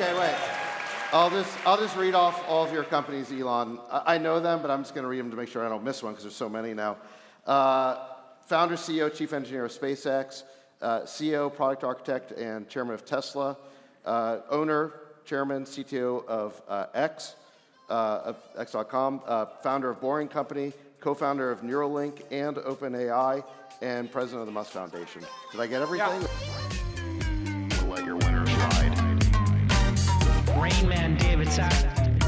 Okay, wait. I'll just read off all of your companies, Elon. I know them, but I'm just going to read them to make sure I don't miss one because there's so many now. Founder, CEO, Chief Engineer of SpaceX, CEO, Product Architect, and Chairman of Tesla, owner, Chairman, CTO of X, of X.com, founder of Boring Company, co-founder of Neuralink and OpenAI, and president of the Musk Foundation. Did I get everything? Yeah. Let your winner slide. Rain Man David Sack. And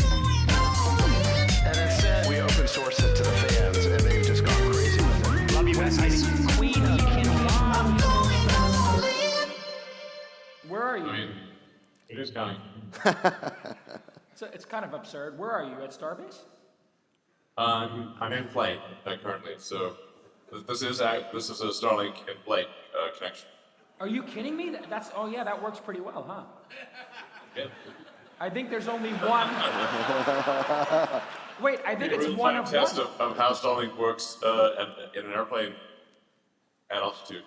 it said, we open sourced it to the fans, and they've just gone crazy with it. Love you, West Ice Queen. Where are you? I mean, it is coming. So it's kind of absurd. Where are you, at Starbase? I'm in flight currently, so this is a Starlink in flight connection. Are you kidding me? That's oh yeah, that works pretty well, huh? Yeah. I think there's only one. Wait, I think it's one of one. Test of how Starlink works in an airplane at altitude.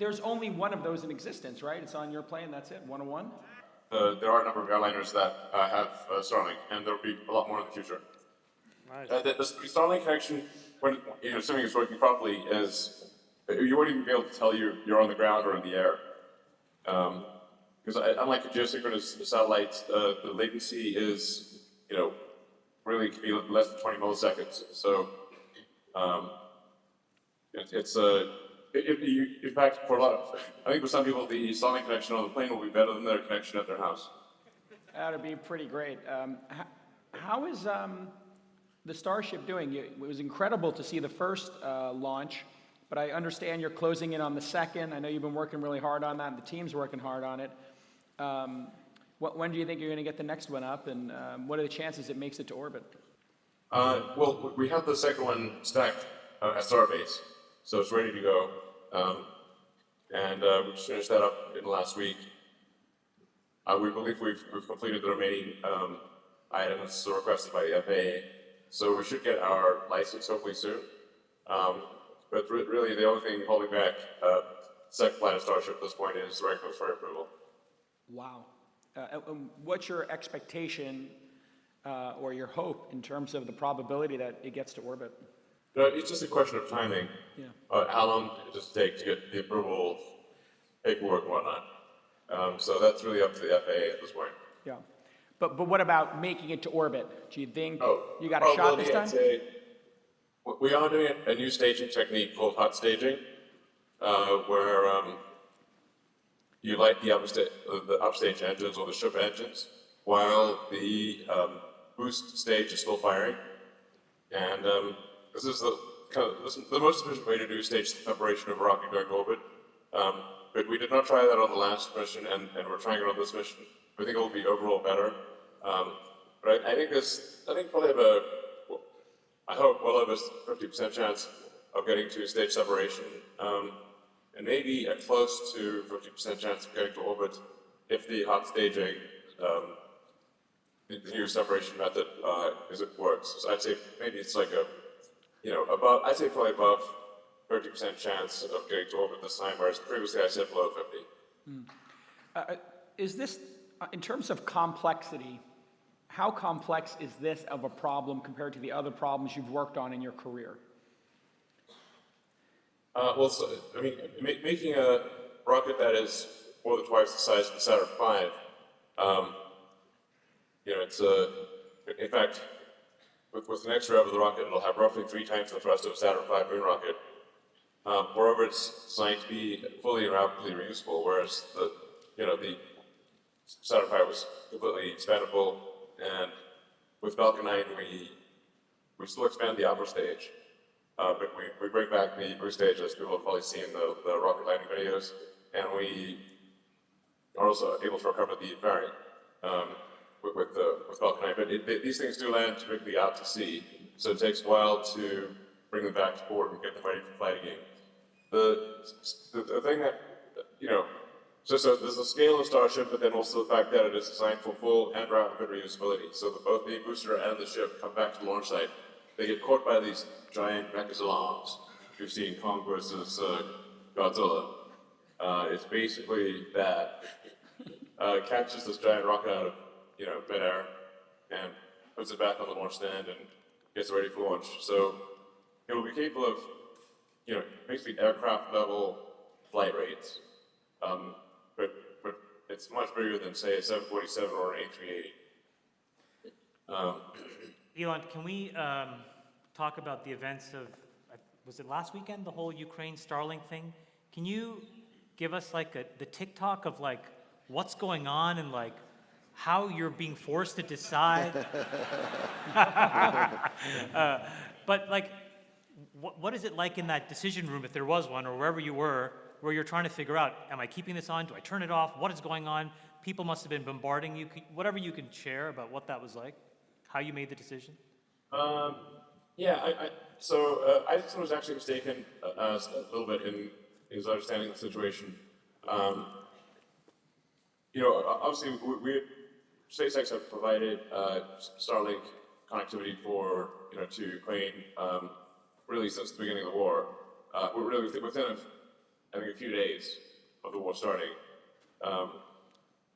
There's only one of those in existence, right? It's on your plane. That's it. 101. There are a number of airliners that have Starlink, and there will be a lot more in the future. Nice. The Starlink connection, when, you know, assuming it's working properly, is you wouldn't even be able to tell you're on the ground or in the air. Because unlike a geosynchronous satellite, the latency is, you know, really can be less than 20 milliseconds. So in fact, for a lot of, I think for some people, the Starlink connection on the plane will be better than their connection at their house. That would be pretty great. How is the Starship doing? It was incredible to see the first launch, but I understand you're closing in on the second. I know you've been working really hard on that, and the team's working hard on it. When do you think you're going to get the next one up, and what are the chances it makes it to orbit? Well, we have the second one stacked at Starbase, so it's ready to go. We just finished that up in the last week. We believe we've completed the remaining items requested by the FAA. So we should get our license hopefully soon. But really the only thing holding back second flight of Starship at this point is regulatory approval. Wow. What's your expectation or your hope in terms of the probability that it gets to orbit? No, it's just a question of timing. Yeah. How long it just takes to get the approval, paperwork and whatnot. So that's really up to the FAA at this point. Yeah. But what about making it to orbit? Do you think you got a shot this time? We are doing a new staging technique called hot staging, where you light the upstage engines or the ship engines while the boost stage is still firing. And this is the most efficient way to do stage separation of a rocket going to orbit. But we did not try that on the last mission, and we're trying it on this mission. We think it will be overall better. But I think probably I hope well over 50% chance of getting to stage separation, and maybe a close to 50% chance of getting to orbit if the hot staging, the new separation method, is it works. So I'd say maybe it's like I'd say probably above 30% chance of getting to orbit this time, whereas previously I said below 50. Mm. Is this, in terms of complexity, how complex is this of a problem compared to the other problems you've worked on in your career? Making a rocket that is more than twice the size of the Saturn V, in fact, with the next rev of the rocket, it'll have roughly 3 times the thrust of a Saturn V moon rocket. Moreover, it's designed to be fully and rapidly reusable, whereas the Saturn V was completely expandable, and with Falcon 9 we still expand the upper stage, but we bring back the boost stage, as people have probably seen the rocket landing videos, and we are also able to recover the fairing with Falcon 9. But these things do land typically out to sea, so it takes a while to bring them back to port and get them ready for flight again. The thing that So there's the scale of Starship, but then also the fact that it is designed for full and rapid reusability. So both the booster and the ship come back to the launch site. They get caught by these giant mechazilla arms. You've seen Kong versus Godzilla. It's basically that. catches this giant rocket out of, you know, midair, and puts it back on the launch stand and gets ready for launch. So it will be capable of, you know, basically aircraft-level flight rates, but it's much bigger than, say, a 747 or an A380. Elon, can we talk about the events of, was it last weekend, the whole Ukraine Starlink thing? Can you give us like the TikTok of like what's going on and like how you're being forced to decide? But like, what is it like in that decision room, if there was one, or wherever you were, where you're trying to figure out, am I keeping this on? Do I turn it off? What is going on? People must have been bombarding you. Whatever you can share about what that was like, how you made the decision. Isaacson was actually mistaken a little bit in his understanding of the situation. You know, obviously, SpaceX have provided Starlink connectivity for, you know, to Ukraine really since the beginning of the war. We're really within, I think, a few days of the war starting.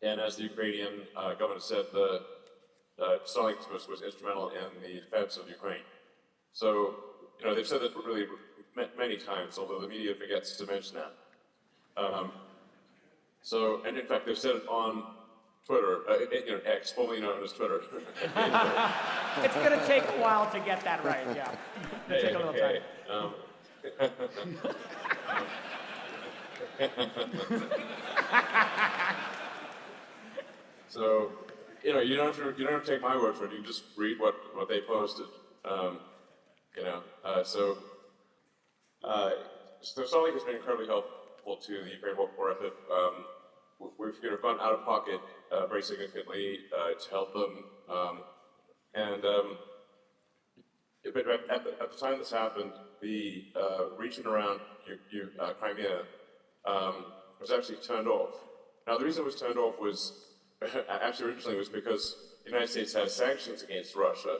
And as the Ukrainian government said, the Starlink was instrumental in the defense of Ukraine. So, you know, they've said that really many times, although the media forgets to mention that. So, and in fact, they've said it on Twitter, you know, X, formerly known as Twitter. It's going to take a while to get that right, yeah. It'll take a little time. So, you know, you don't have to take my word for it. You just read what they posted. So Starlink has been incredibly helpful to the Ukraine war effort. We've gone out of pocket very significantly to help them, but at the time this happened, the region around Crimea was actually turned off. Now, the reason it was turned off was actually originally was because the United States has sanctions against Russia.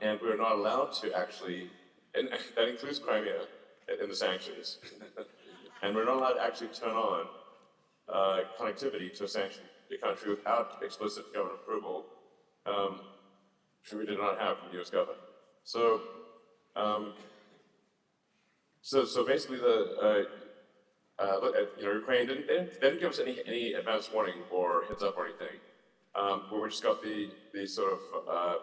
And we're not allowed to actually, and that includes Crimea in the sanctions, and we're not allowed to actually turn on connectivity to a sanctioned country without explicit government approval, which we did not have from the US government. So, basically, Ukraine didn't give us any advance warning or heads up or anything, but we just got the sort of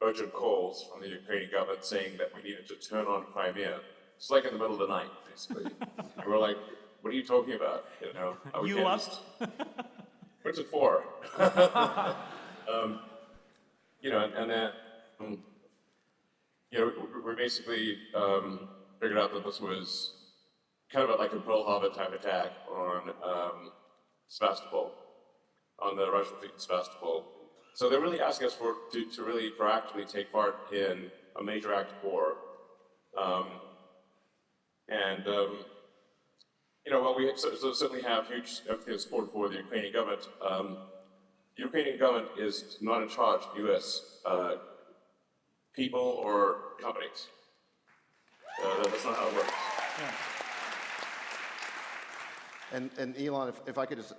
urgent calls from the Ukrainian government saying that we needed to turn on Crimea. It's like in the middle of the night, basically. And we're like, what are you talking about? You know, are we lost? What's it for? We basically figured out that this was kind of like a Pearl Harbor type attack on Sevastopol, on the Russian fleet in Sevastopol. So they're really asking us to really proactively take part in a major act of war. While we certainly have huge empathy and support for the Ukrainian government, the Ukrainian government is not in charge of U.S. people or companies. That's not how it works. Yeah. And Elon, if I could just...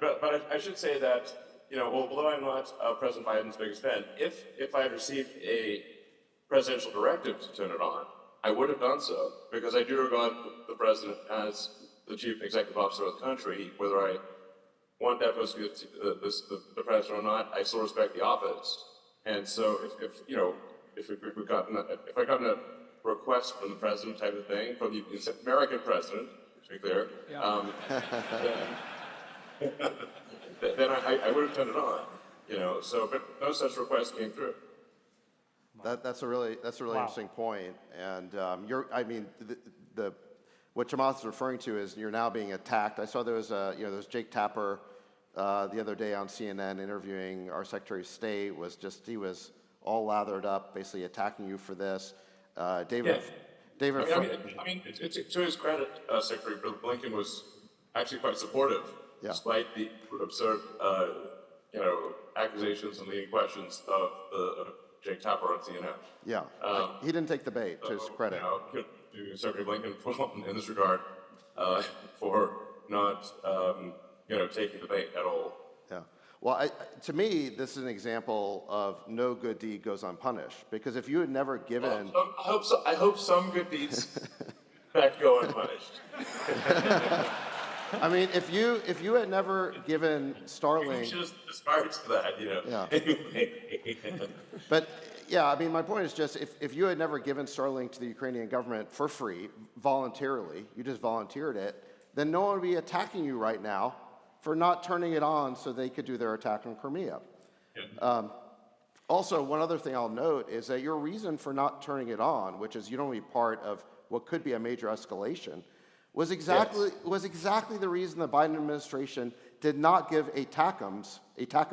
But I should say that, you know, although I'm not President Biden's biggest fan, if I had received a presidential directive to turn it on, I would have done so, because I do regard the president as the chief executive officer of the country. Whether I want that post to be the president or not, I still respect the office. And so if I got a request from the president type of thing, from the American president, to be clear, yeah. Then I would have turned it on, you know. So, but no such request came through. That's a really interesting point. And what Chamath is referring to is you're now being attacked. I saw there was there's Jake Tapper the other day on CNN interviewing our Secretary of State. He was all lathered up, basically attacking you for this. David. To his credit, Secretary Blinken was actually quite supportive. Yeah. Despite the absurd, accusations and leading questions of Jake Tapper on CNN. Yeah, he didn't take the bait, to his credit. To Secretary Blinken in this regard, for not taking the bait at all. Yeah. Well, to me, this is an example of no good deed goes unpunished. Because if you had never given... Well, I hope some good deeds not go unpunished. I mean, if you had never given Starlink... You just aspire to that, Yeah. But, yeah, I mean, my point is just if you had never given Starlink to the Ukrainian government for free, voluntarily, you just volunteered it, then no one would be attacking you right now for not turning it on so they could do their attack on Crimea. Yeah. Also, one other thing I'll note is that your reason for not turning it on, which is you don't want to be part of what could be a major escalation, was exactly the reason the Biden administration did not give ATACMS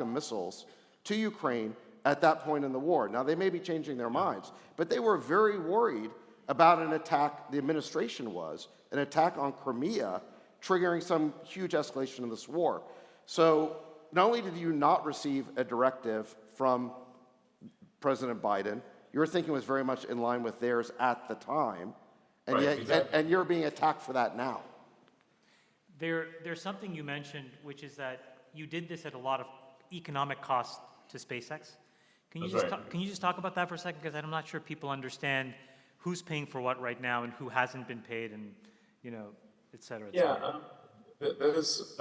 missiles to Ukraine at that point in the war. Now, they may be changing their minds, but they were very worried about an attack, the administration was, an attack on Crimea triggering some huge escalation of this war. So not only did you not receive a directive from President Biden, your thinking was very much in line with theirs at the time, and yet you're being attacked for that now. There's something you mentioned, which is that you did this at a lot of economic cost to SpaceX. Can you just talk about that for a second? Because I'm not sure people understand who's paying for what right now and who hasn't been paid, and et cetera, et cetera. Yeah, there's,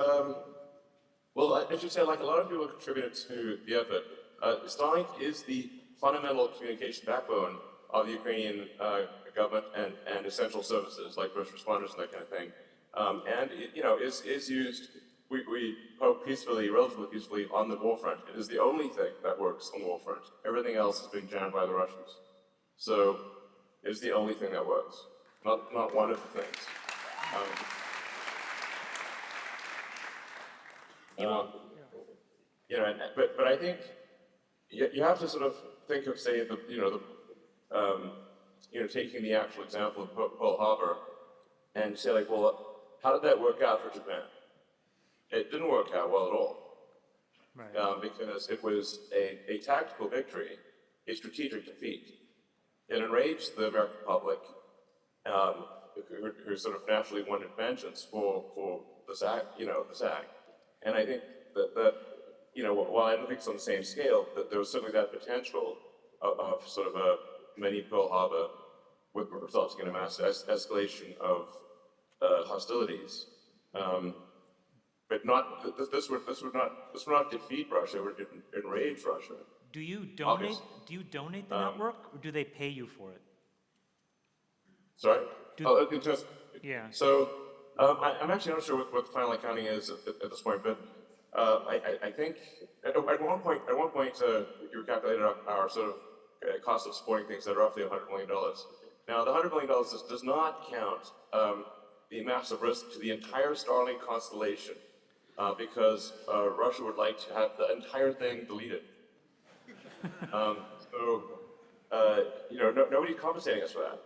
well, I should say, a lot of people contributed to the effort. Starlink is the fundamental communication backbone of the Ukrainian government and essential services, like first responders and that kind of thing. And it, is used, we hope peacefully, relatively peacefully, on the war front. It is the only thing that works on the war front. Everything else is being jammed by the Russians. So it's the only thing that works, not one of the things. But I think you have to sort of think of, say, taking the actual example of Pearl Harbor and say, how did that work out for Japan? It didn't work out well at all, right? Because it was a tactical victory, a strategic defeat. It enraged the American public, who sort of naturally wanted vengeance for the sack. And I think that while I don't think it's on the same scale, that there was certainly that potential of sort of a mini Pearl Harbor, with resulting in a mass escalation of hostilities. But not this would not defeat Russia. It would enrage Russia. Do you donate? Obviously. Do you donate the network, or do they pay you for it? Sorry. So I'm actually not sure what the final accounting is at this point, but I think at one point you calculated our sort of cost of supporting things that are roughly $100 million. Now, the $100 million does not count the massive risk to the entire Starlink constellation, because Russia would like to have the entire thing deleted. Nobody's compensating us for that.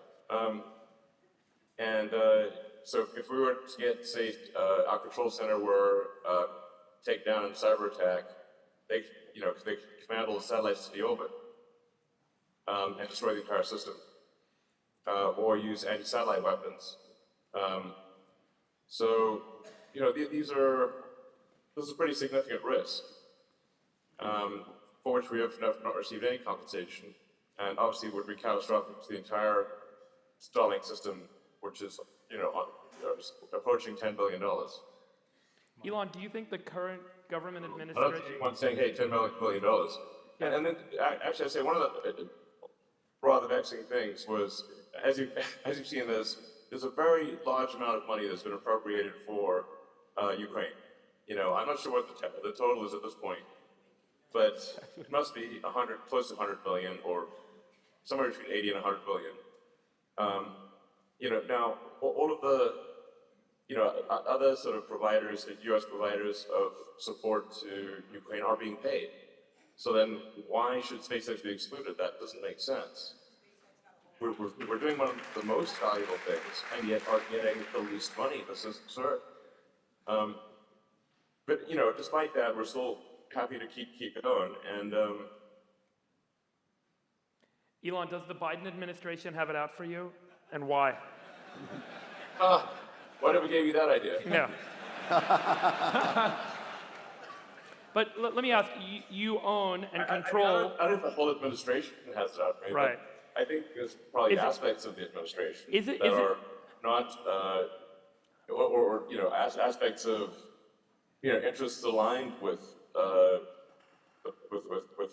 So if we were to get, say, our control center were takedown and cyber attack, they command all the satellites to the orbit and destroy the entire system, or use anti-satellite weapons. This is a pretty significant risk, for which we have not received any compensation, and obviously would be catastrophic to the entire Starlink system, which is, approaching $10 billion. Elon, do you think the current government administration... I don't think anyone's saying, hey, $10 billion. Yeah. And then, actually, I'd say one of the rather vexing things was, as you've seen this, there's a very large amount of money that's been appropriated for Ukraine. I'm not sure what the total is at this point, but it must be close to 100 billion, or somewhere between 80 and 100 billion. Now all of the, other sort of providers, U.S. providers of support to Ukraine are being paid. So then why should SpaceX be excluded? That doesn't make sense. We're doing one of the most valuable things, and yet are getting the least money. This is absurd. But despite that, we're still happy to keep it going. And Elon, does the Biden administration have it out for you? And why? Why never gave you that idea? No. But let me ask, you own and control... I don't know if the whole administration has that, right? Right. I think there's probably aspects of the administration that are not, or you know, aspects of, you know, interests aligned with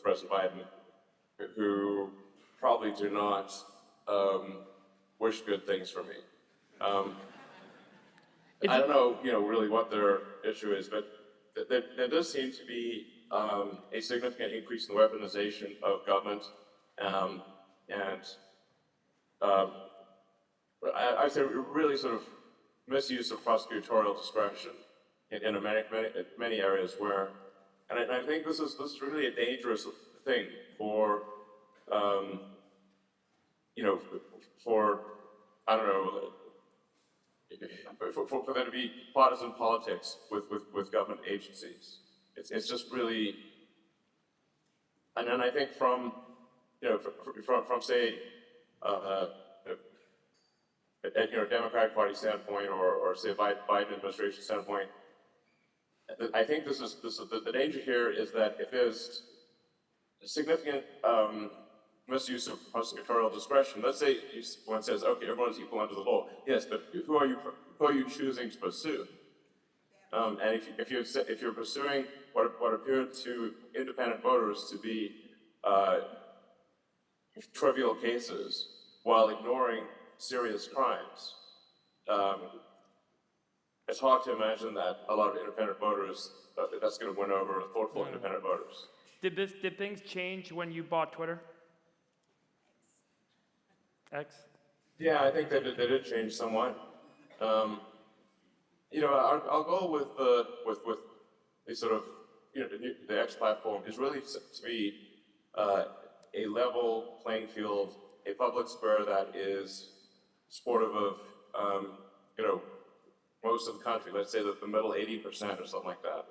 President Biden, who probably do not wish good things for me. I don't know, you know, really what their issue is, but there does seem to be a significant increase in the weaponization of government, and I say really sort of misuse of prosecutorial discretion in many areas where, and I think this is really a dangerous thing for, you know, for, I don't know, for there to be partisan politics with government agencies. It's just really, and then I think from, you know, from say, you know, Democratic Party standpoint, or say Biden administration standpoint, I think this is the danger here is that if there's significant misuse of prosecutorial discretion, let's say one says, okay, everyone's equal under the law. Yes, but who are you choosing to pursue? And if you're pursuing what appeared to independent voters to be trivial cases while ignoring serious crimes, it's hard to imagine that a lot of independent voters, that's going to win over thoughtful independent voters. Did things change when you bought Twitter? X? Yeah, I think they did change somewhat. You know, our goal with the sort of, you know, the X platform is really to be a level playing field, a public square that is supportive of, you know, most of the country, let's say the middle 80% or something like that.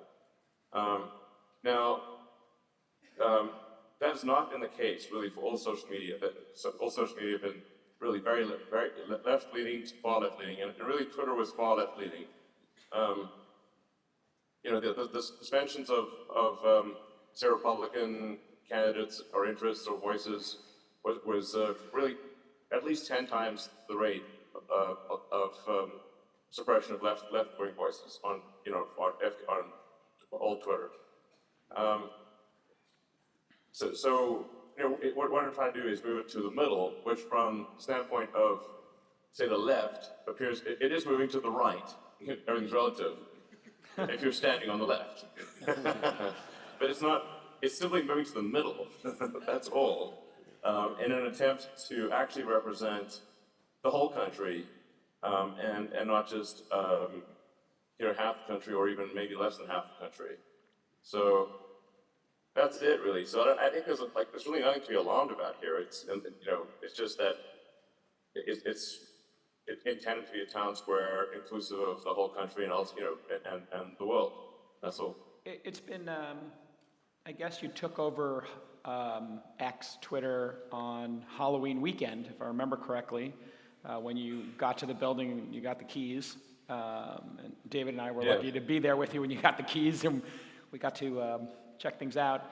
That has not been the case really for all social media. All social media have been really very left-leaning to far left-leaning, and really Twitter was far left-leaning. You know, the suspensions of say Republican candidates or interests or voices was really at least 10 times the rate of suppression of left-wing voices on, you know, on old Twitter. So you know, what I'm trying to do is move it to the middle, which from the standpoint of, say, the left, appears it is moving to the right. Everything's relative if you're standing on the left. But it's not. It's simply moving to the middle. That's all. In an attempt to actually represent the whole country, and not just you know, half the country, or even maybe less than half the country. So that's it, really. So I think there's really nothing to be alarmed about here. It's just that it's intended to be a town square inclusive of the whole country and also, you know, and the world. That's all. It's been. I guess you took over X, Twitter, on Halloween weekend, if I remember correctly. When you got to the building, you got the keys. And David and I were lucky to be there with you when you got the keys, and we got to check things out.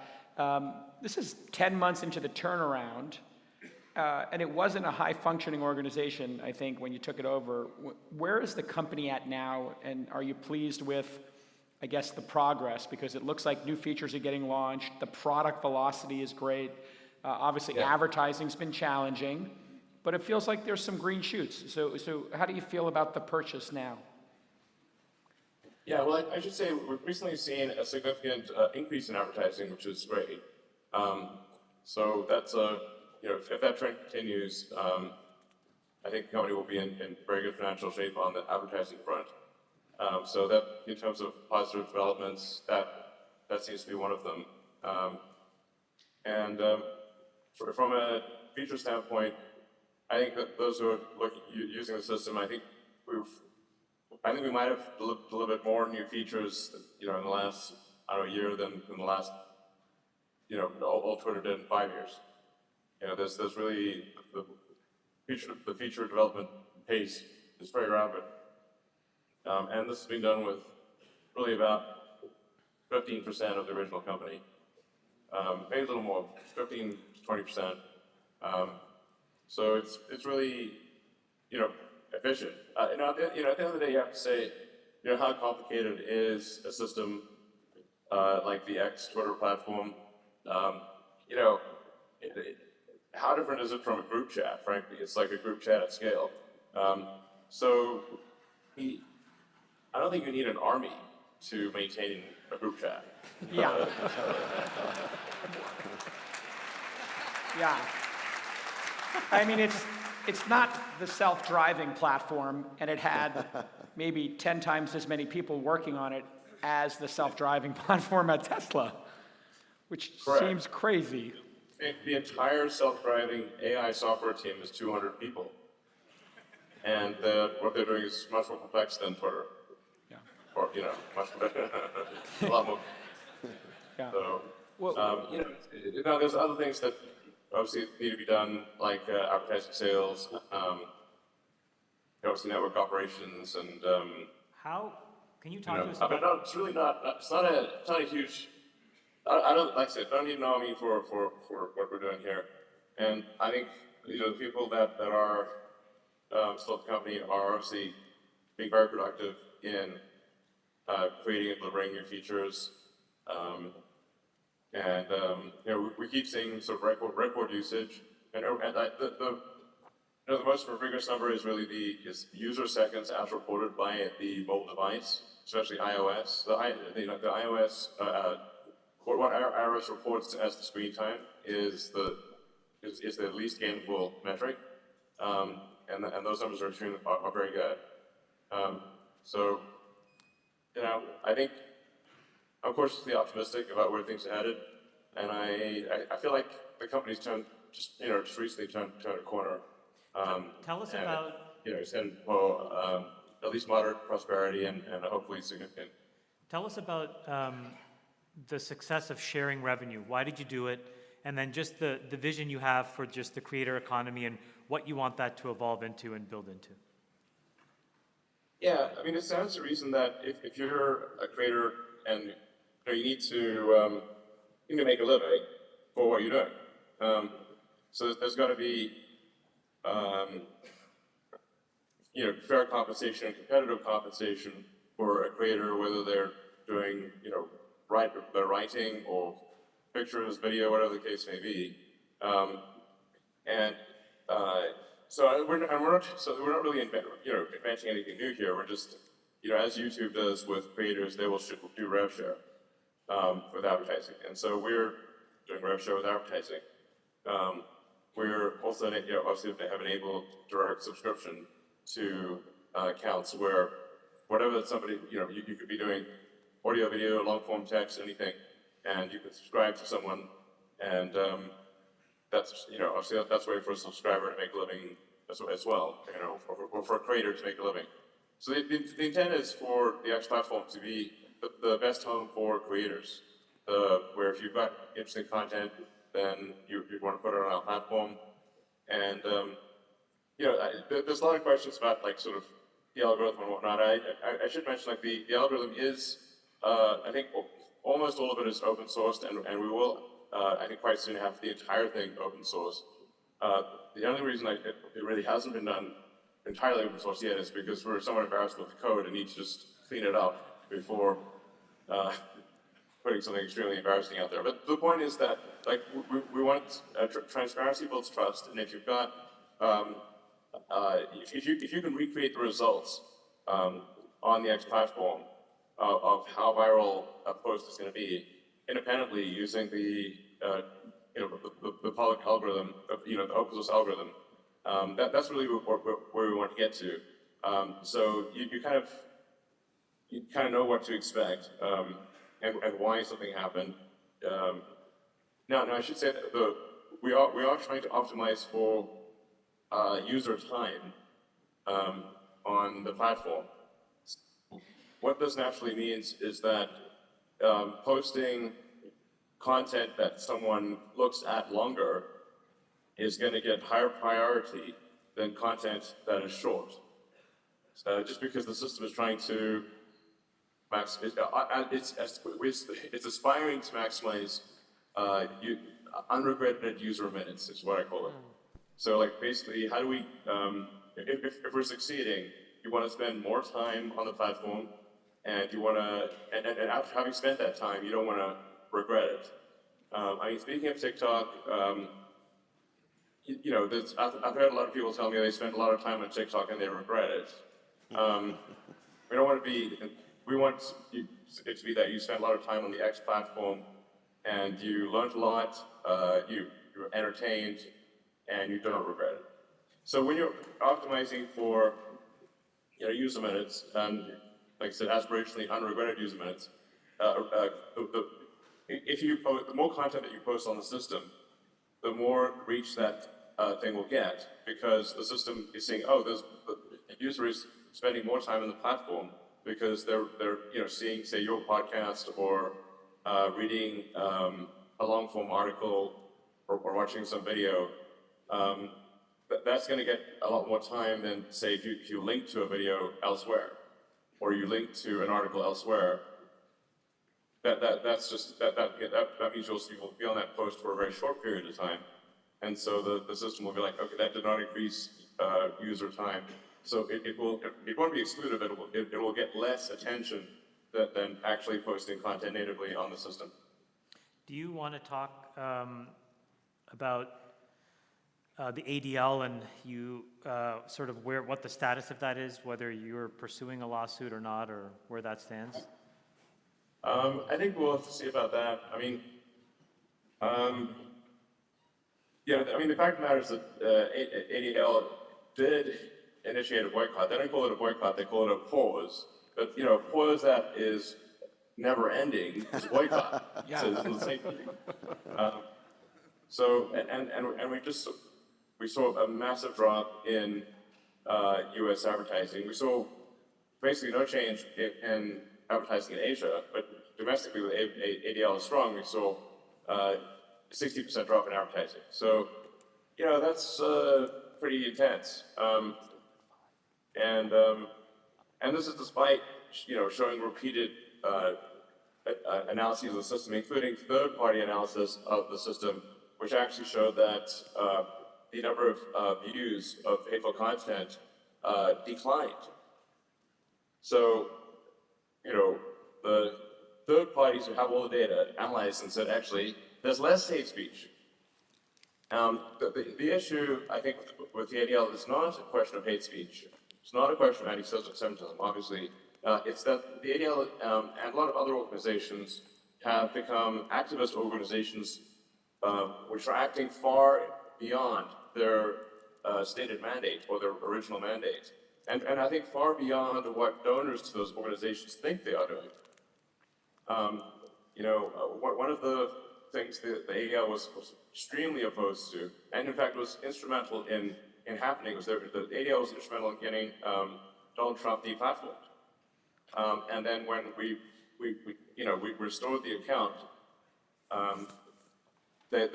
This is 10 months into the turnaround, and it wasn't a high-functioning organization, I think, when you took it over. Where is the company at now, and are you pleased with, I guess, the progress? Because it looks like new features are getting launched. The product velocity is great. Obviously, advertising's been challenging. But it feels like there's some green shoots. So how do you feel about the purchase now? Yeah, well, I should say we've recently seen a significant increase in advertising, which is great. So that's you know, if that trend continues, I think the company will be in very good financial shape on the advertising front. So that, in terms of positive developments, that seems to be one of them. From a feature standpoint, I think that those who are using the system, I think we might have delivered more new features, you know, in the last, I don't know, year than in the last, you know, all Twitter did in 5 years. You know, there's really the feature development pace is very rapid, and this has been done with really about 15% of the original company. Maybe a little more, 15 to 20%. So it's really, efficient. At the end of the day, you have to say, how complicated is a system like the X Twitter platform? How different is it from a group chat? Frankly, it's like a group chat at scale. I don't think you need an army to maintain a group chat. Yeah. Yeah. I mean, it's not the self-driving platform, and it had maybe 10 times as many people working on it as the self-driving platform at Tesla, which seems crazy. The entire self-driving AI software team is 200 people. And what they're doing is much more complex than Twitter. Yeah. Or, much better. A lot more. Yeah. So, now there's other things that obviously need to be done, like advertising sales, obviously network operations, and... How? Can you talk to us about... It's not a huge... I don't need an army for what we're doing here. And I think, the people that are still at the company are obviously being very productive in creating and delivering new features. We keep seeing sort of record usage. The most rigorous number is really the user seconds as reported by the mobile device, especially iOS. The iOS... What iOS reports as the screen time is the least gainable metric, and those numbers are very good. I think I'm cautiously optimistic about where things are headed, and I feel like the company's just recently turned a corner. Tell us about at least moderate prosperity and hopefully significant. Tell us about the success of sharing revenue. Why did you do it? And then just the vision you have for just the creator economy and what you want that to evolve into and build into. Yeah, I mean, it stands to reason that if you're a creator and you need to make a living for what you're doing. So there's got to be, fair compensation and competitive compensation for a creator, whether they're doing, writing or pictures, video, whatever the case may be, we're not really inventing anything new here. We're just, as YouTube does with creators, they will do rev share with advertising, and so we're doing rev share with advertising. We're also, obviously, have enabled direct subscription to accounts where whatever somebody, you could be doing. Audio, video, long-form text, anything, and you can subscribe to someone, and that's obviously that's a way for a subscriber to make a living as well, or for a creator to make a living. So the intent is for the X platform to be the best home for creators, where if you've got interesting content, then you want to put it on our platform, and there's a lot of questions about the algorithm and whatnot. I should mention the algorithm is. I think almost all of it is open sourced, and we will, I think, quite soon have the entire thing open sourced. The only reason it really hasn't been done entirely open source yet is because we're somewhat embarrassed with the code and need to just clean it up before putting something extremely embarrassing out there. But the point is that we want transparency builds trust, and if you've got if you can recreate the results on the X platform. Of how viral a post is going to be independently using the public algorithm, the open source algorithm. That's really where we want to get to. So you kind of know what to expect and why something happened. I should say that we are trying to optimize for user time on the platform. What this naturally means is that posting content that someone looks at longer is going to get higher priority than content that is short. Just because the system is trying to It's aspiring to maximize unregretted user minutes is what I call it. So like basically, how do we, if we're succeeding, you want to spend more time on the platform, and you want to, and after having spent that time, you don't want to regret it. I mean, speaking of TikTok, I've heard a lot of people tell me they spend a lot of time on TikTok and they regret it. We don't want to be, we want it to be that you spend a lot of time on the X platform and you learned a lot, you were entertained, and you don't regret it. So when you're optimizing for user minutes, and like I said, aspirationally unregretted user minutes, the more content that you post on the system, the more reach that thing will get, because the system is seeing, oh, the user is spending more time on the platform because they're seeing, say, your podcast, or reading a long form article, or watching some video. That's going to get a lot more time than, say, if you link to a video elsewhere, or you link to an article elsewhere. That means you'll be on that post for a very short period of time, and so the system will be like, okay, that did not increase user time, so it won't be excluded, but it will get less attention than actually posting content natively on the system. Do you want to talk about the ADL and you sort of what the status of that is, whether you're pursuing a lawsuit or not, or where that stands? I think we'll have to see about that. I mean, the fact of the matter is that ADL did initiate a boycott. They don't call it a boycott, they call it a pause. But, a pause that is never ending is a boycott. Yeah. So it's the same thing. We saw a massive drop in U.S. advertising. We saw basically no change in advertising in Asia, but domestically with ADL is strong, we saw a 60% drop in advertising. So, that's pretty intense. And this is despite, showing repeated analyses of the system, including third-party analysis of the system, which actually showed that the number of views of hateful content declined. So, the third parties who have all the data analyzed and said, actually, there's less hate speech. The issue, I think, with the ADL is not a question of hate speech. It's not a question of anti-Semitism, obviously. It's that the ADL and a lot of other organizations have become activist organizations which are acting far beyond their stated mandate or their original mandate. And I think far beyond what donors to those organizations think they are doing. One of the things that the ADL was extremely opposed to, and in fact was instrumental in happening, was the ADL was instrumental in getting Donald Trump deplatformed. And then when we restored the account, they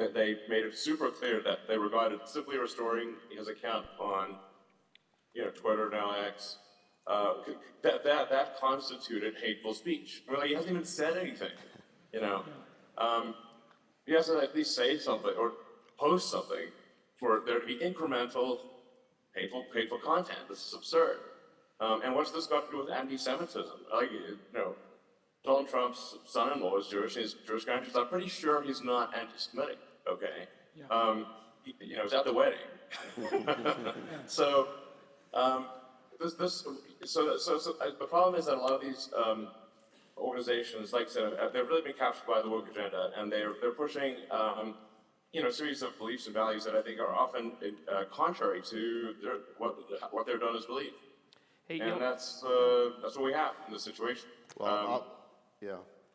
made it super clear that they regarded simply restoring his account on Twitter, now X, that constituted hateful speech. I mean, he hasn't even said anything, He has to at least say something or post something for there to be incremental hateful content. This is absurd. And what's this got to do with anti-Semitism? Donald Trump's son-in-law is Jewish, and his Jewish grandchildren, I'm pretty sure he's not anti-Semitic, okay? Yeah. He's at the wedding. So... the problem is that a lot of these organizations, like I said, they've really been captured by the woke agenda, and they're pushing, a series of beliefs and values that I think are often contrary to what their donors believe. Hey, and that's what we have in this situation. Well,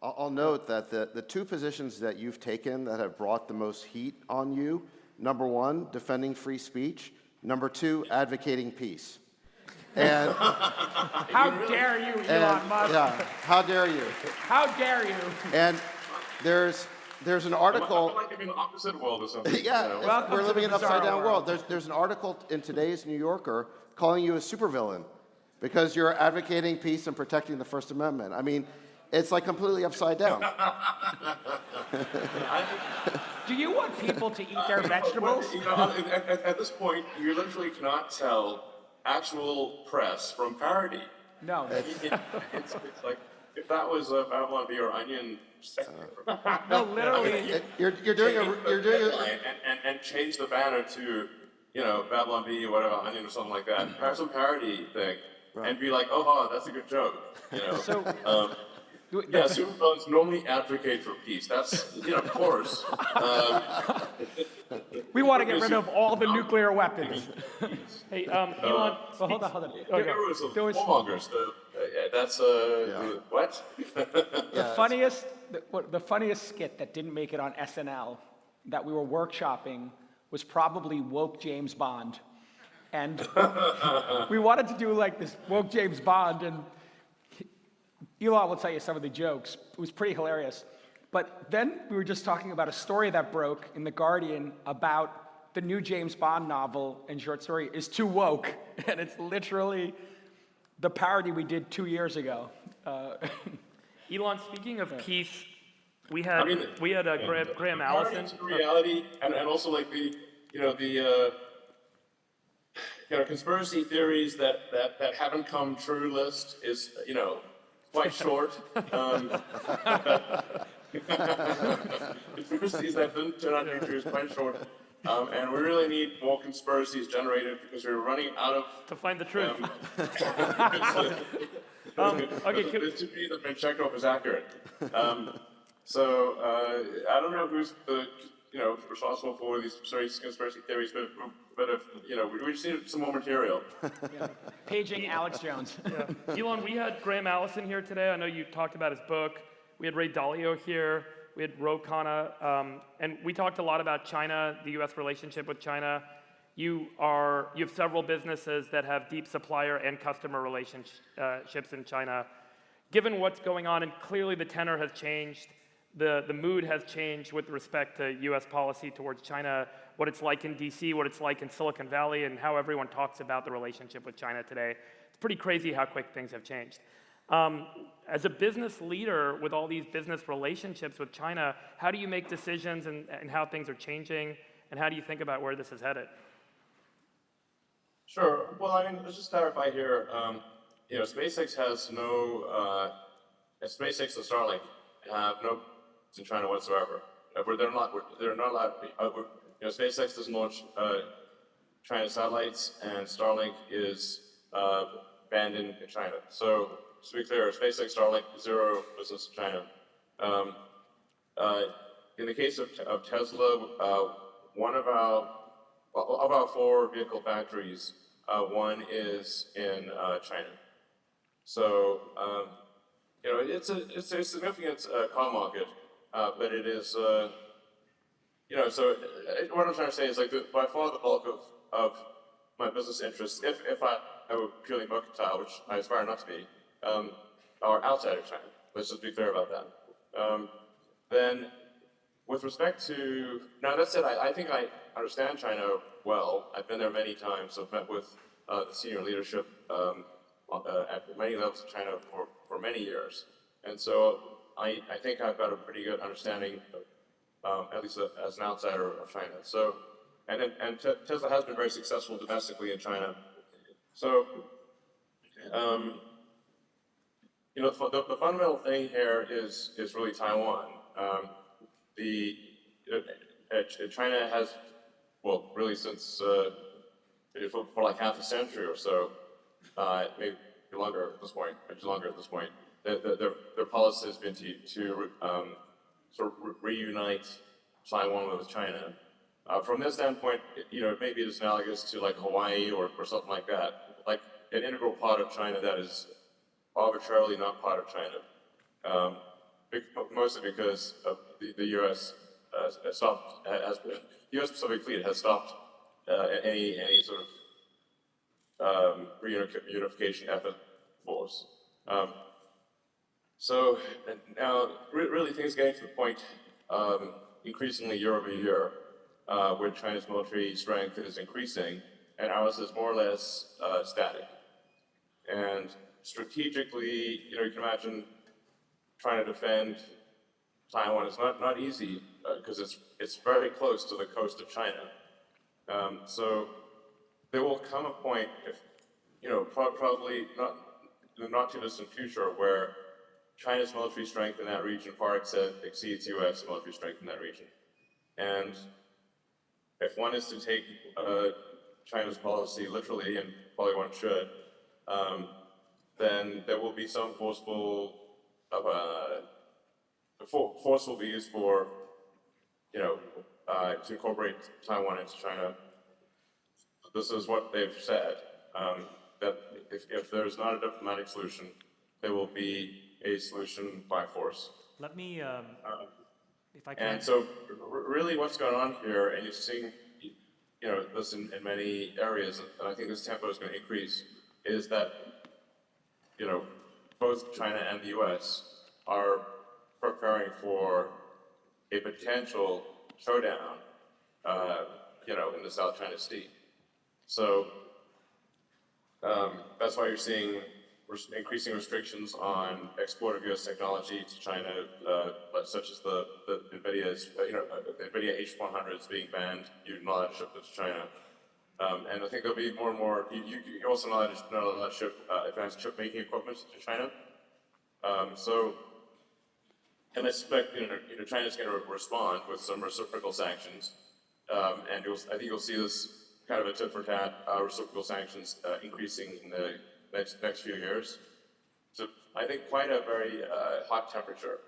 I'll note that the two positions that you've taken that have brought the most heat on you, number one, defending free speech. Number two, advocating peace. And how dare you, Elon Musk? Yeah, how dare you? How dare you? And there's an article. I feel like I'm in the opposite world or something. Yeah, we're living in an upside down world. There's an article in today's New Yorker calling you a supervillain because you're advocating peace and protecting the First Amendment. I mean, it's like completely upside down. Do you want people to eat their vegetables? Well, you know, at this point, you literally cannot tell actual press from parody. No. It's like, if that was a Babylon Bee or Onion, no, literally, I mean, you're doing change the banner to, you know, Babylon Bee or whatever, Onion or something like that. Have some parody thing, right, and be like, oh, that's a good joke, you know. So, yeah, supervillains normally advocate for peace. That's, you know, of course. We want to get rid of all the nuclear weapons. Hey, Elon, well, hold on. Oh, yeah. There was warmongers. That's what? The funniest skit that didn't make it on SNL that we were workshopping was probably woke James Bond, and we wanted to do like this woke James Bond, and Elon will tell you some of the jokes. It was pretty hilarious. But then we were just talking about a story that broke in the Guardian about the new James Bond novel and short story is Too Woke. And it's literally the parody we did 2 years ago. Elon, speaking of peace, we had Graham Allison. Reality and also like the conspiracy theories that haven't come true list is, you know, quite short. Conspiracies that didn't turn out to be true is quite short. And we really need more conspiracies generated because we're running out of... To find the truth. It should be that Menchenkov is accurate. I don't know who's responsible for these conspiracy theories, but if, you know, we just need some more material. Yeah. Paging Alex Jones. Yeah. Elon, we had Graham Allison here today. I know you talked about his book. We had Ray Dalio here. We had Ro Khanna. And we talked a lot about China, the U.S. relationship with China. You have several businesses that have deep supplier and customer relationships in China. Given what's going on, and clearly the tenor has changed, the mood has changed with respect to U.S. policy towards China, what it's like in D.C., what it's like in Silicon Valley, and how everyone talks about the relationship with China today. It's pretty crazy how quick things have changed. As a business leader with all these business relationships with China, how do you make decisions and how things are changing, and how do you think about where this is headed? Sure. Well, I mean, let's just clarify here. SpaceX has SpaceX and Starlink have no in China whatsoever. They're not allowed. SpaceX doesn't launch China satellites, and Starlink is banned in China. So to be clear, SpaceX, Starlink, zero business in China. In the case of Tesla, one of our four vehicle factories, one is in China. So it's a significant car market, but it is. So what I'm trying to say is, like, by far the bulk of my business interests, if I were purely mercantile, which I aspire not to be, are outside of China. Let's just be clear about that. Then, with respect to now, that said, I think I understand China well. I've been there many times. I've met with the senior leadership at many levels of China for many years, and so I think I've got a pretty good understanding of, at least as an outsider of China. So, and Tesla has been very successful domestically in China. So, the fundamental thing here is really Taiwan. China has, well, really since for like half a century or so, maybe longer at this point. Their policy has been to sort of reunite Taiwan with China. From this standpoint, maybe it's analogous to like Hawaii or something like that, like an integral part of China that is arbitrarily not part of China, mostly because of the U.S. U.S. Pacific Fleet has stopped any sort of reunification effort force. So now, really, things getting to the point increasingly year over year, where China's military strength is increasing and ours is more or less static. And strategically, you know, you can imagine trying to defend Taiwan is not easy because it's very close to the coast of China. So there will come a point, if you know, probably not in the not too distant future, where China's military strength in that region far exceeds U.S. military strength in that region. And if one is to take China's policy literally, and probably one should, then there will be some force will be used for, you know, to incorporate Taiwan into China. This is what they've said, that if there's not a diplomatic solution, there will be a solution by force. Let me, if I can. And so really what's going on here, and you're seeing, you know, this in many areas, and I think this tempo is going to increase, is that, you know, both China and the US are preparing for a potential showdown, you know, in the South China Sea. So that's why you're seeing increasing restrictions on export of U.S. technology to China, such as the NVIDIA's, you know, the NVIDIA H100s being banned. You not allowed to ship to China, and I think there'll be more and more. You also not allowed to ship advanced chip making equipment to China. And I suspect you know China's going to respond with some reciprocal sanctions, and I think you'll see this kind of a tit for tat, reciprocal sanctions increasing in the next few years. So I think quite a very hot temperature,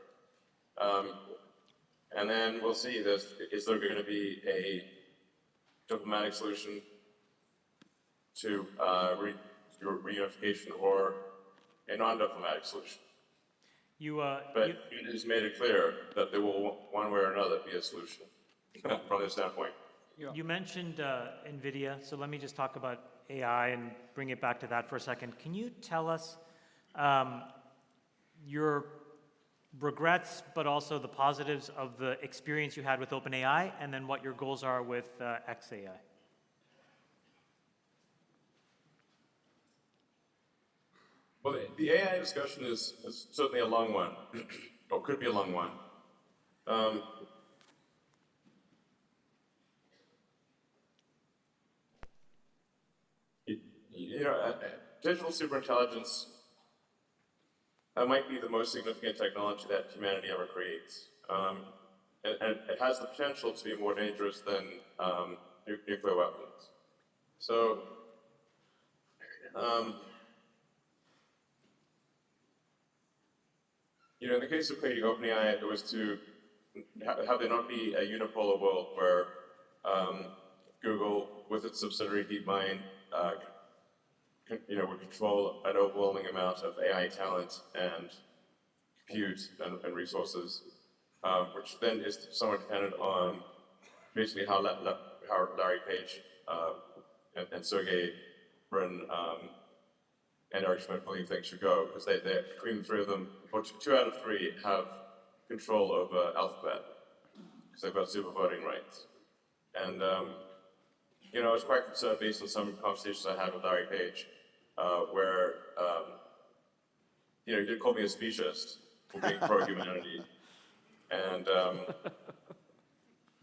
and then we'll see this. Is there going to be a diplomatic solution to reunification or a non-diplomatic solution? But it has made it clear that there will, one way or another, be a solution from this standpoint. Yeah. You mentioned NVIDIA, so let me just talk about AI and bring it back to that for a second. Can you tell us your regrets, but also the positives of the experience you had with OpenAI, and then what your goals are with xAI? Well, the AI discussion is certainly a long one, or could be a long one. Digital superintelligence might be the most significant technology that humanity ever creates. And it has the potential to be more dangerous than nuclear weapons. So, you know, in the case of creating OpenAI, it was to have there not be a unipolar world where Google, with its subsidiary DeepMind, would control an overwhelming amount of AI talent and compute and resources, which then is somewhat dependent on basically how Larry Page and Sergey Brin and Eric Schmidt believe things should go, because they between the three of them, or two out of three, have control over Alphabet, because they've got super voting rights. And you know, I was quite concerned based on some conversations I had with Larry Page, where he did call me a speciesist for being pro-humanity, and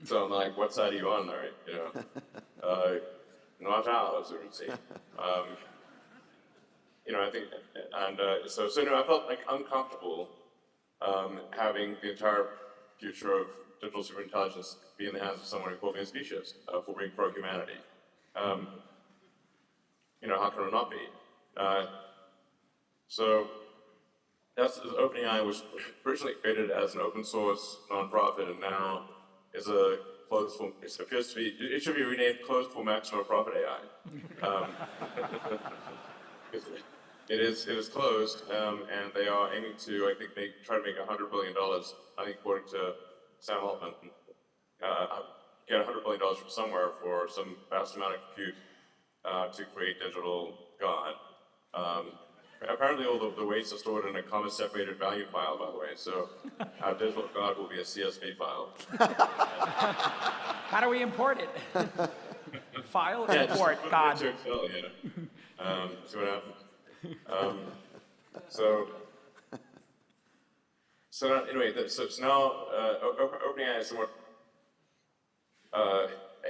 so I'm like, what side are you on, Larry? You know, not ours, we would say. I think, and I felt like uncomfortable having the entire future of digital superintelligence be in the hands of someone who called me a speciesist for being pro-humanity. How can it not be? So that's OpenAI was originally created as an open source nonprofit, and now is a closed form. It should be renamed Closed for Maximum Profit AI. It is closed, and they are aiming to, I think, try to make $100 billion, I think, according to Sam Altman, get $100 billion from somewhere for some vast amount of compute to create digital God. Apparently all the weights are stored in a comma-separated value file, by the way, so our digital God will be a CSV file. How do we import it? File import God. Excel, yeah. See what happens. OpenAI is somewhat.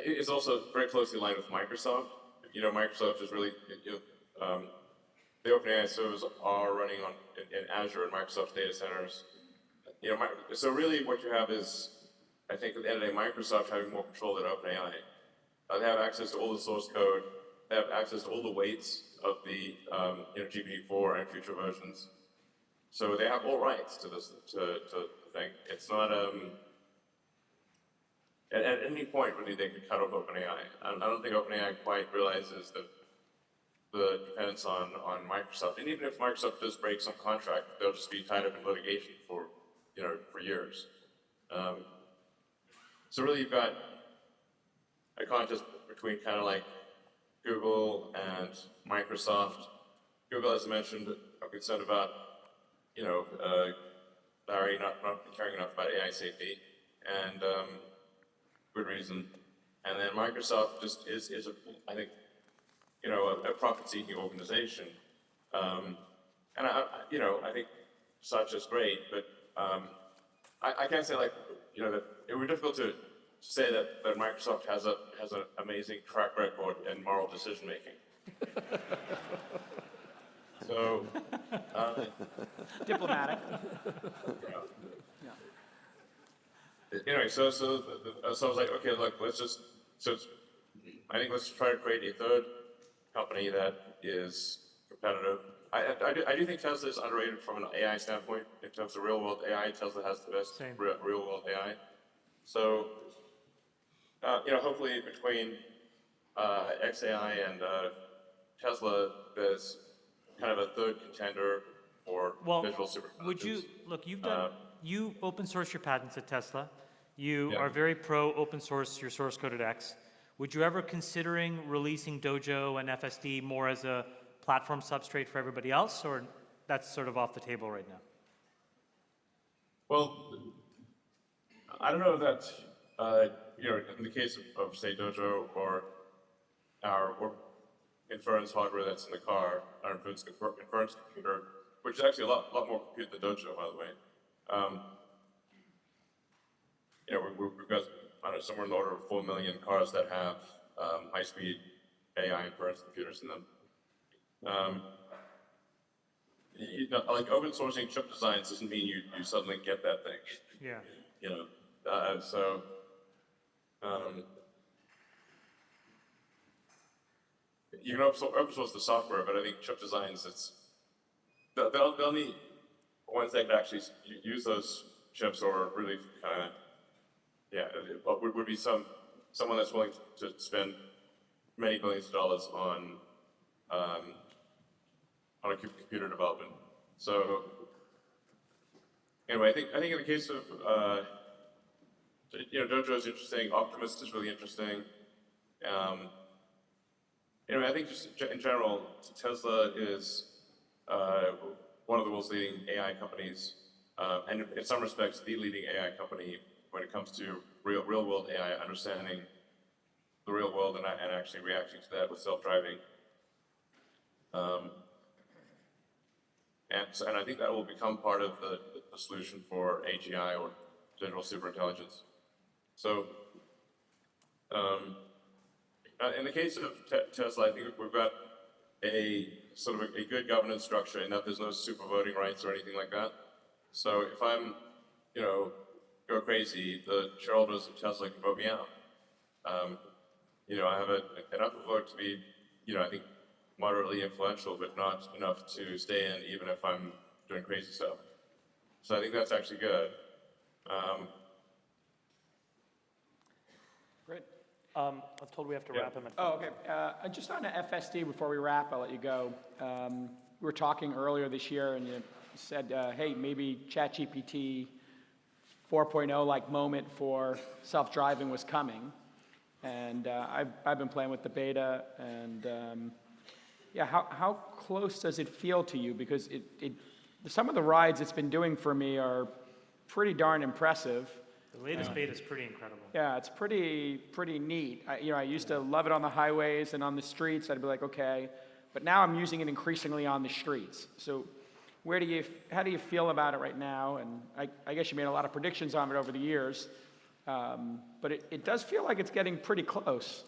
It's also very closely aligned with Microsoft. You know, Microsoft is really the OpenAI servers are running on in Azure and Microsoft data centers. You know, so really what you have is, I think at the end of the day, Microsoft having more control than OpenAI. They have access to all the source code. They have access to all the weights of the GPT-4 and future versions. So they have all rights to this to the thing. It's not at any point really they could cut off OpenAI. I don't think OpenAI quite realizes that the dependence on Microsoft. And even if Microsoft does break some contract, they'll just be tied up in litigation for years. So really you've got a contest between kind of like Google and Microsoft. Google, as I mentioned, I'm concerned about, Larry not caring enough about AI safety, and good reason. And then Microsoft just is a profit-seeking organization. I think such is great, but I can't say that it would be difficult to say that Microsoft has an amazing track record in moral decision making. So diplomatic. Yeah. Anyway, so I was like, okay, look, I think let's try to create a third company that is competitive. I do think Tesla is underrated from an AI standpoint in terms of real world AI. Tesla has the best real world AI. So, hopefully between xAI and Tesla, there's kind of a third contender for visual superpowers. You open source your patents at Tesla. You are very pro open source your source code at X. Would you ever considering releasing Dojo and FSD more as a platform substrate for everybody else, or that's sort of off the table right now? Well, I don't know that, in the case of say Dojo or our inference hardware that's in the car, our inference computer, which is actually a lot more compute than Dojo, by the way. We've got somewhere in the order of 4 million cars that have high-speed AI inference computers in them. Open sourcing chip designs doesn't mean you suddenly get that thing. Yeah. You can open source the software, but I think chip designs, they'll need ones that could actually use those chips, or really kind of, would be someone that's willing to spend many billions of dollars on a computer development. So anyway, I think in the case of Dojo is interesting. Optimist is really interesting. I think just in general, Tesla is one of the world's leading AI companies, and in some respects, the leading AI company when it comes to real world AI, understanding the real world and actually reacting to that with self-driving. And I think that will become part of the solution for AGI, or general superintelligence. So, in the case of Tesla, I think we've got a sort of a good governance structure in that there's no super voting rights or anything like that. So if I'm, go crazy, the shareholders of Tesla can vote me out. I have enough of a vote to be, I think, moderately influential, but not enough to stay in, even if I'm doing crazy stuff. So I think that's actually good. Great. I'm told we have to wrap him at 5. Oh, okay. Just on FSD, before we wrap, I'll let you go. We were talking earlier this year, and you said, hey, maybe ChatGPT 4.0-like moment for self-driving was coming. And I've been playing with the beta, and how close does it feel to you? Because some of the rides it's been doing for me are pretty darn impressive. The latest beta is pretty incredible. Yeah, it's pretty neat. I used to love it on the highways and on the streets. I'd be like, okay, But now I'm using it increasingly on the streets. So where do you, how do you feel about it right now? And I guess you made a lot of predictions on it over the years. But it does feel like it's getting pretty close.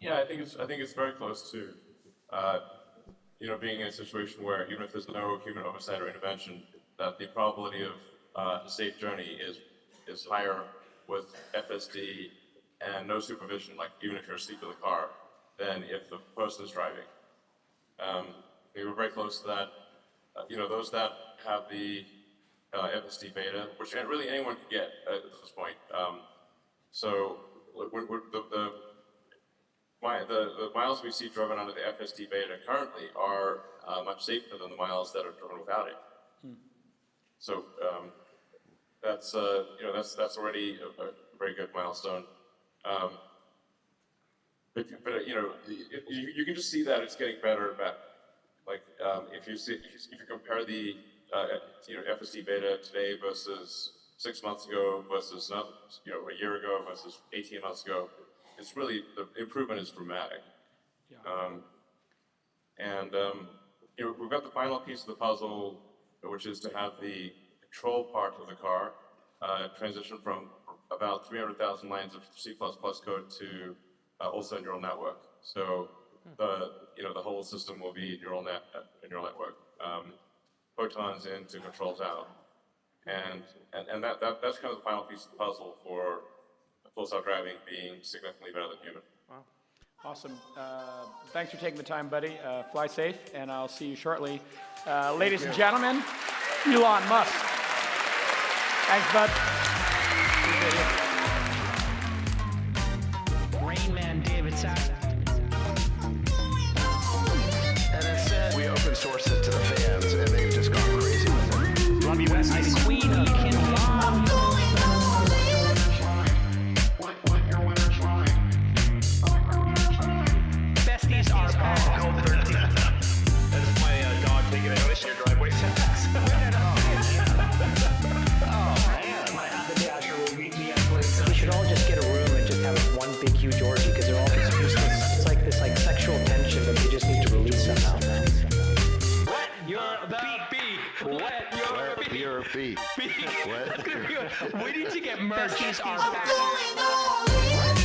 Yeah, I think it's very close to, being in a situation where even if there's no human oversight or intervention, that the probability of a safe journey is higher with FSD and no supervision, like even if you're asleep in the car, than if the person is driving. We were very close to that. Those that have the FSD beta, which really anyone could get at this point. The miles we see driven under the FSD beta currently are much safer than the miles that are driven without it. Hmm. So that's already a very good milestone. But you can just see that it's getting better and better. Like if you compare the FSD beta today versus 6 months ago versus a year ago versus 18 months ago. It's really, the improvement is dramatic. Yeah. We've got the final piece of the puzzle, which is to have the control part of the car transition from about 300,000 lines of C++ code to also a neural network. So the whole system will be neural network. Photons in to controls out. And that's kind of the final piece of the puzzle for full self-driving being significantly better than human. Wow, awesome. Thanks for taking the time, buddy. Fly safe, and I'll see you shortly. Ladies and gentlemen, Elon Musk. Thanks, bud. Rain Man, David Sachs. And I said, we open sourced it to the fans, and they've just gone crazy with it. Love you, West. Nice queen. You can love. We need to get merch. Besties are back.